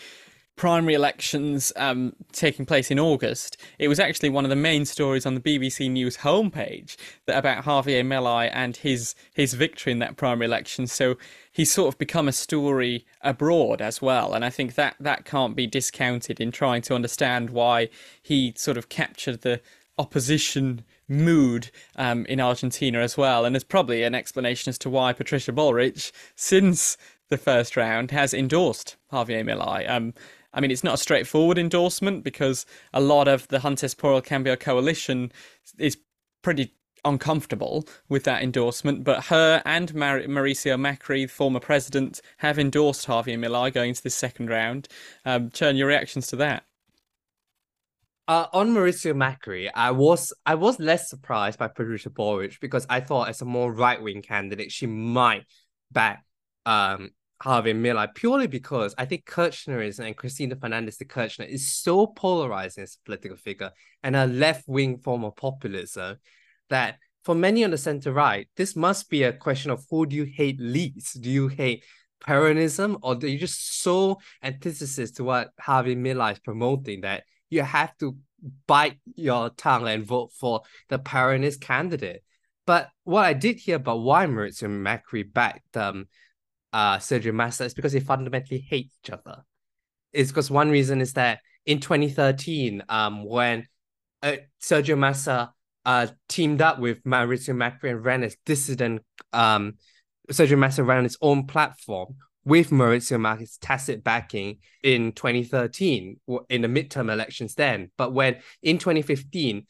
primary elections um, taking place in August, it was actually one of the main stories on the B B C News homepage that about Javier Milei and his his victory in that primary election. So he's sort of become a story abroad as well. And I think that that can't be discounted in trying to understand why he sort of captured the opposition mood um, in Argentina as well. And there's probably an explanation as to why Patricia Bullrich, since the first round, has endorsed Javier Milei. Um, I mean, it's not a straightforward endorsement because a lot of the Juntos por el Cambio coalition is pretty uncomfortable with that endorsement. But her and Mar- Mauricio Macri, former president, have endorsed Javier Milei going into this second round. Um, Chern, your reactions to that? Uh, on Mauricio Macri, I was I was less surprised by Patricia Bullrich because I thought as a more right-wing candidate, she might back um, Javier Milei purely because I think Kirchnerism and Cristina Fernández de Kirchner is so polarizing as a political figure and a left-wing form of populism that for many on the centre-right, this must be a question of who do you hate least? Do you hate Peronism, or are you just so antithesis to what Javier Milei is promoting that you have to bite your tongue and vote for the Peronist candidate? But what I did hear about why Mauricio Macri backed um, uh, Sergio Massa is because they fundamentally hate each other. It's because one reason is that in twenty thirteen, um, when uh, Sergio Massa uh, teamed up with Mauricio Macri and ran as dissident, um, Sergio Massa ran his own platform with Mauricio Macri's tacit backing in twenty thirteen, in the midterm elections then. But when in twenty fifteen,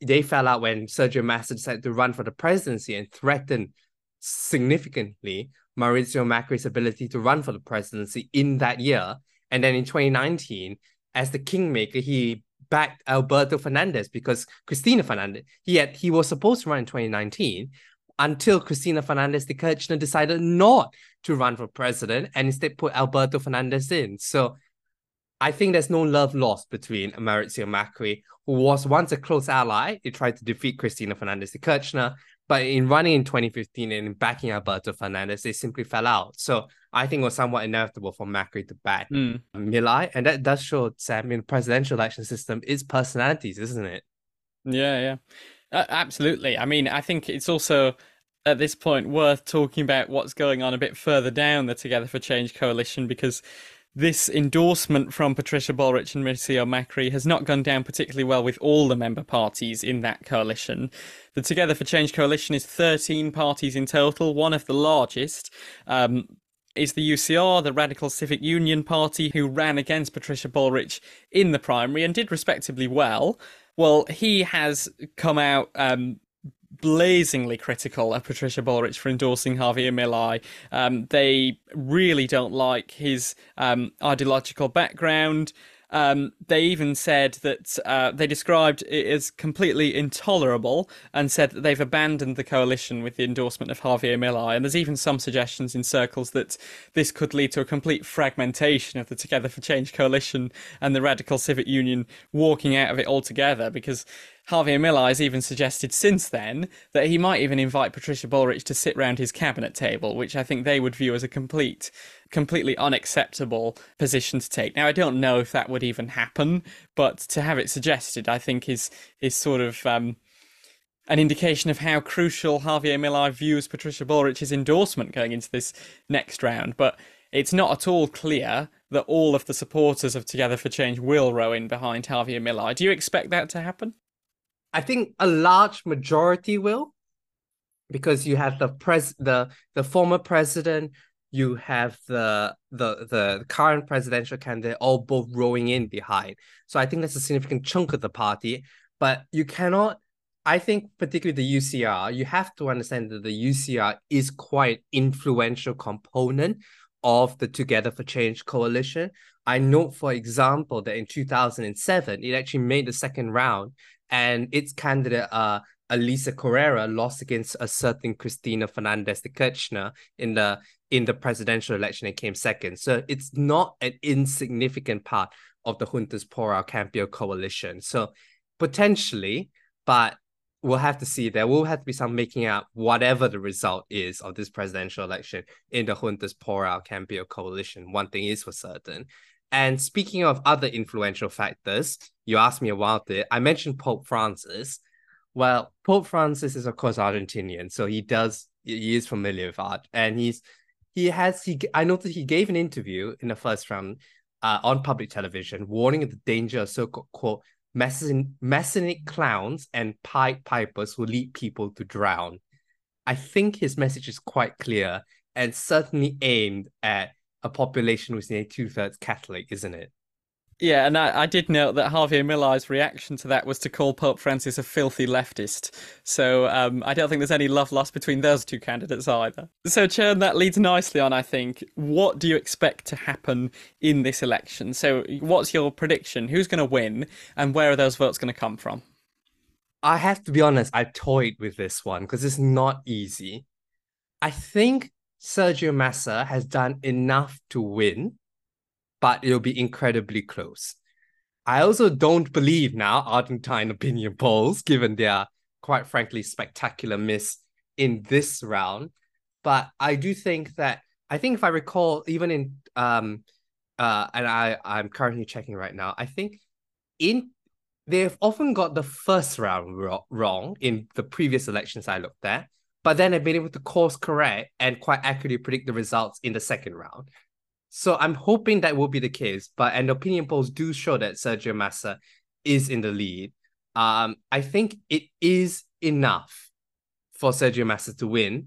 they fell out when Sergio Massa decided to run for the presidency and threatened significantly Mauricio Macri's ability to run for the presidency in that year. And then in twenty nineteen, as the kingmaker, he backed Alberto Fernández because Cristina Fernández, he, had, he was supposed to run in twenty nineteen, until Cristina Fernández de Kirchner decided not to run for president and instead put Alberto Fernández in. So I think there's no love lost between Mauricio Macri, who was once a close ally. He tried to defeat Cristina Fernández de Kirchner, but in running in twenty fifteen and in backing Alberto Fernández, they simply fell out. So I think it was somewhat inevitable for Macri to back mm. Milei. And that does show, Sam, in the presidential election system, it's personalities, isn't it? Yeah, yeah. Uh, absolutely. I mean, I think it's also at this point worth talking about what's going on a bit further down the Together for Change coalition, because this endorsement from Patricia Bullrich and Mauricio Macri has not gone down particularly well with all the member parties in that coalition. The Together for Change coalition is thirteen parties in total, one of the largest. Um, is the U C R, the Radical Civic Union party, who ran against Patricia Bullrich in the primary and did respectably well. Well, he has come out um, blazingly critical of Patricia Bullrich for endorsing Javier Milei. Um, they really don't like his um, ideological background. Um, they even said that uh, they described it as completely intolerable and said that they've abandoned the coalition with the endorsement of Javier Milei. And there's even some suggestions in circles that this could lead to a complete fragmentation of the Together for Change coalition and the Radical Civic Union walking out of it altogether, because Javier Milei has even suggested since then that he might even invite Patricia Bullrich to sit round his cabinet table, which I think they would view as a complete, completely unacceptable position to take. Now, I don't know if that would even happen, but to have it suggested, I think, is is sort of um, an indication of how crucial Javier Milei views Patricia Bullrich's endorsement going into this next round. But it's not at all clear that all of the supporters of Together for Change will row in behind Javier Milei. Do you expect that to happen? I think a large majority will, because you have the pres the the former president, you have the the the current presidential candidate, all both rowing in behind. So I think that's a significant chunk of the party. But you cannot, I think particularly the U C R, you have to understand that the U C R is quite influential component of the Together for Change coalition. I note, for example, that in two thousand seven, it actually made the second round, and its candidate, uh, Elisa Correa, lost against a certain Cristina Fernández de Kirchner in the in the presidential election and came second. So it's not an insignificant part of the Juntos por el Cambio coalition. So potentially, but we'll have to see. There will have to be some making out whatever the result is of this presidential election in the Juntos por el Cambio coalition. One thing is for certain. And speaking of other influential factors, you asked me about it. I mentioned Pope Francis. Well, Pope Francis is, of course, Argentinian, so he does, he is familiar with art. And he's, he has, he, I noticed he gave an interview in the first round uh, on public television, warning of the danger of so-called, quote, Messianic clowns and pied pipers who lead people to drown. I think his message is quite clear and certainly aimed at a population who is nearly two-thirds Catholic, isn't it? Yeah, and I, I did note that Javier Milei's reaction to that was to call Pope Francis a filthy leftist. So um, I don't think there's any love lost between those two candidates either. So, Chern, that leads nicely on, I think. What do you expect to happen in this election? So what's your prediction? Who's going to win? And where are those votes going to come from? I have to be honest, I toyed with this one because it's not easy. I think Sergio Massa has done enough to win, but it'll be incredibly close. I also don't believe now Argentine opinion polls, given their, quite frankly, spectacular miss in this round. But I do think that, I think if I recall, even in, um, uh, and I, I'm currently checking right now, I think in they've often got the first round ro- wrong in the previous elections I looked at, but then they've been able to course correct and quite accurately predict the results in the second round. So I'm hoping that will be the case, but and opinion polls do show that Sergio Massa is in the lead. Um, I think it is enough for Sergio Massa to win.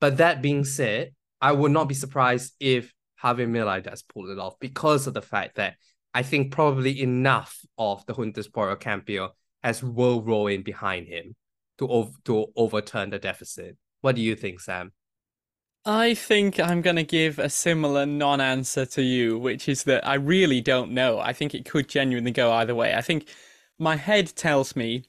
But that being said, I would not be surprised if Javier Milei does pull it off because of the fact that I think probably enough of the Juntos por el Cambio has will roll in behind him to over to overturn the deficit. What do you think, Sam? I think I'm going to give a similar non-answer to you, which is that I really don't know. I think it could genuinely go either way. I think my head tells me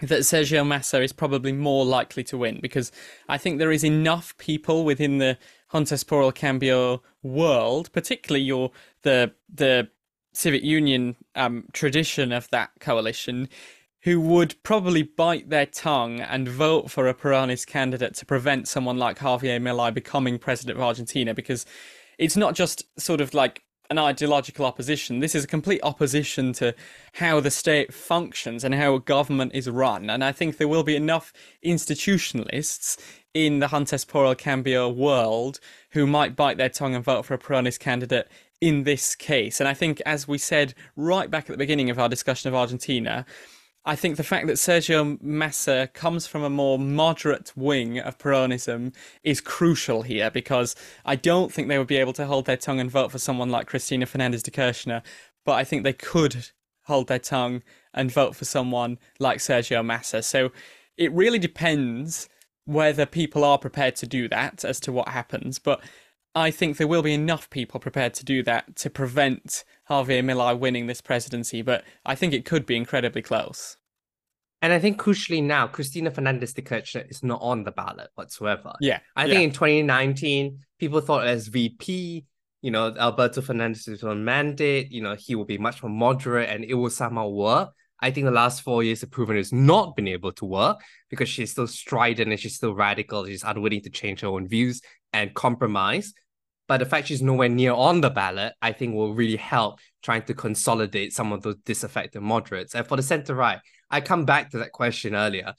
that Sergio Massa is probably more likely to win because I think there is enough people within the Juntos por el Cambio world, particularly your the the civic union um, tradition of that coalition, who would probably bite their tongue and vote for a Peronist candidate to prevent someone like Javier Milei becoming president of Argentina, because it's not just sort of like an ideological opposition. This is a complete opposition to how the state functions and how government is run. And I think there will be enough institutionalists in the Juntos por el Cambio world who might bite their tongue and vote for a Peronist candidate in this case. And I think, as we said right back at the beginning of our discussion of Argentina, I think the fact that Sergio Massa comes from a more moderate wing of Peronism is crucial here, because I don't think they would be able to hold their tongue and vote for someone like Cristina Fernández de Kirchner, but I think they could hold their tongue and vote for someone like Sergio Massa. So it really depends whether people are prepared to do that as to what happens, but I think there will be enough people prepared to do that to prevent Javier Milei winning this presidency, but I think it could be incredibly close. And I think crucially now, Cristina Fernández de Kirchner is not on the ballot whatsoever. Yeah, I yeah. think in twenty nineteen, people thought as V P, you know, Alberto Fernández is on mandate, you know, he will be much more moderate and it will somehow work. I think the last four years have proven it's not been able to work because she's still strident and she's still radical. She's unwilling to change her own views and compromise. But the fact she's nowhere near on the ballot, I think, will really help trying to consolidate some of those disaffected moderates. And for the centre-right, I come back to that question earlier.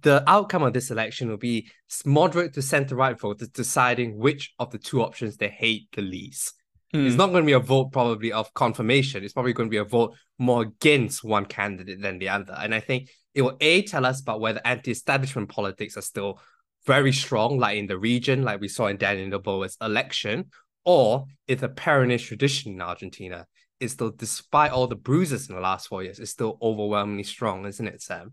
The outcome of this election will be moderate to centre-right voters deciding which of the two options they hate the least. Mm. It's not going to be a vote probably of confirmation. It's probably going to be a vote more against one candidate than the other. And I think it will A, tell us about whether anti-establishment politics are still very strong, like in the region, like we saw in Daniel Noboa's election, or if the Peronist tradition in Argentina is still, despite all the bruises in the last four years, is still overwhelmingly strong, isn't it, Sam?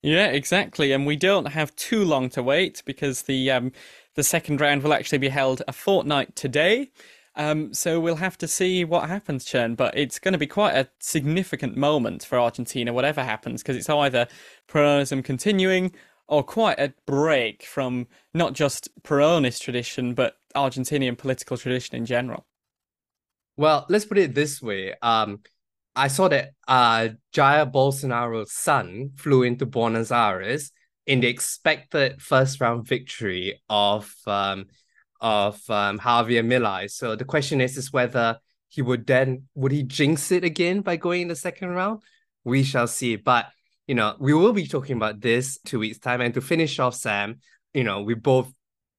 Yeah, exactly. And we don't have too long to wait because the um, the second round will actually be held a fortnight today. Um, so we'll have to see what happens, Chern. But it's going to be quite a significant moment for Argentina, whatever happens, because it's either Peronism continuing or quite a break from not just Peronist tradition, but Argentinian political tradition in general. Well, let's put it this way. Um, I saw that uh, Jair Bolsonaro's son flew into Buenos Aires in the expected first round victory of um, of um, Javier Milei. So the question is, is whether he would then, would he jinx it again by going in the second round? We shall see. But, you know, we will be talking about this two weeks time. And to finish off, Sam, you know, we both,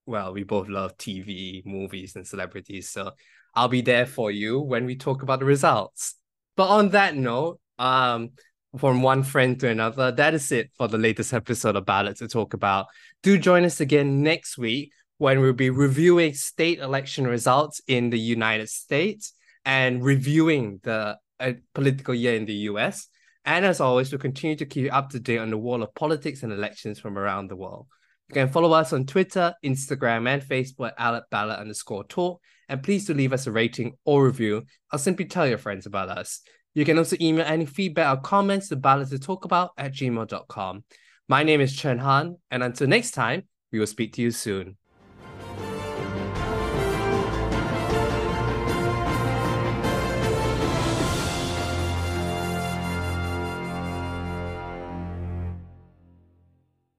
well, we both love T V, movies and celebrities. So I'll be there for you when we talk about the results. But on that note, um, from one friend to another, that is it for the latest episode of Ballot to Talk About. Do join us again next week when we'll be reviewing state election results in the United States and reviewing the uh, political year in the U S. And as always, we'll continue to keep you up to date on the world of politics and elections from around the world. You can follow us on Twitter, Instagram, and Facebook at ballot underscore talk. And please do leave us a rating or review. I'll simply tell your friends about us. You can also email any feedback or comments to ballot to talk about at gmail dot com. My name is Chern Han, and until next time, we will speak to you soon.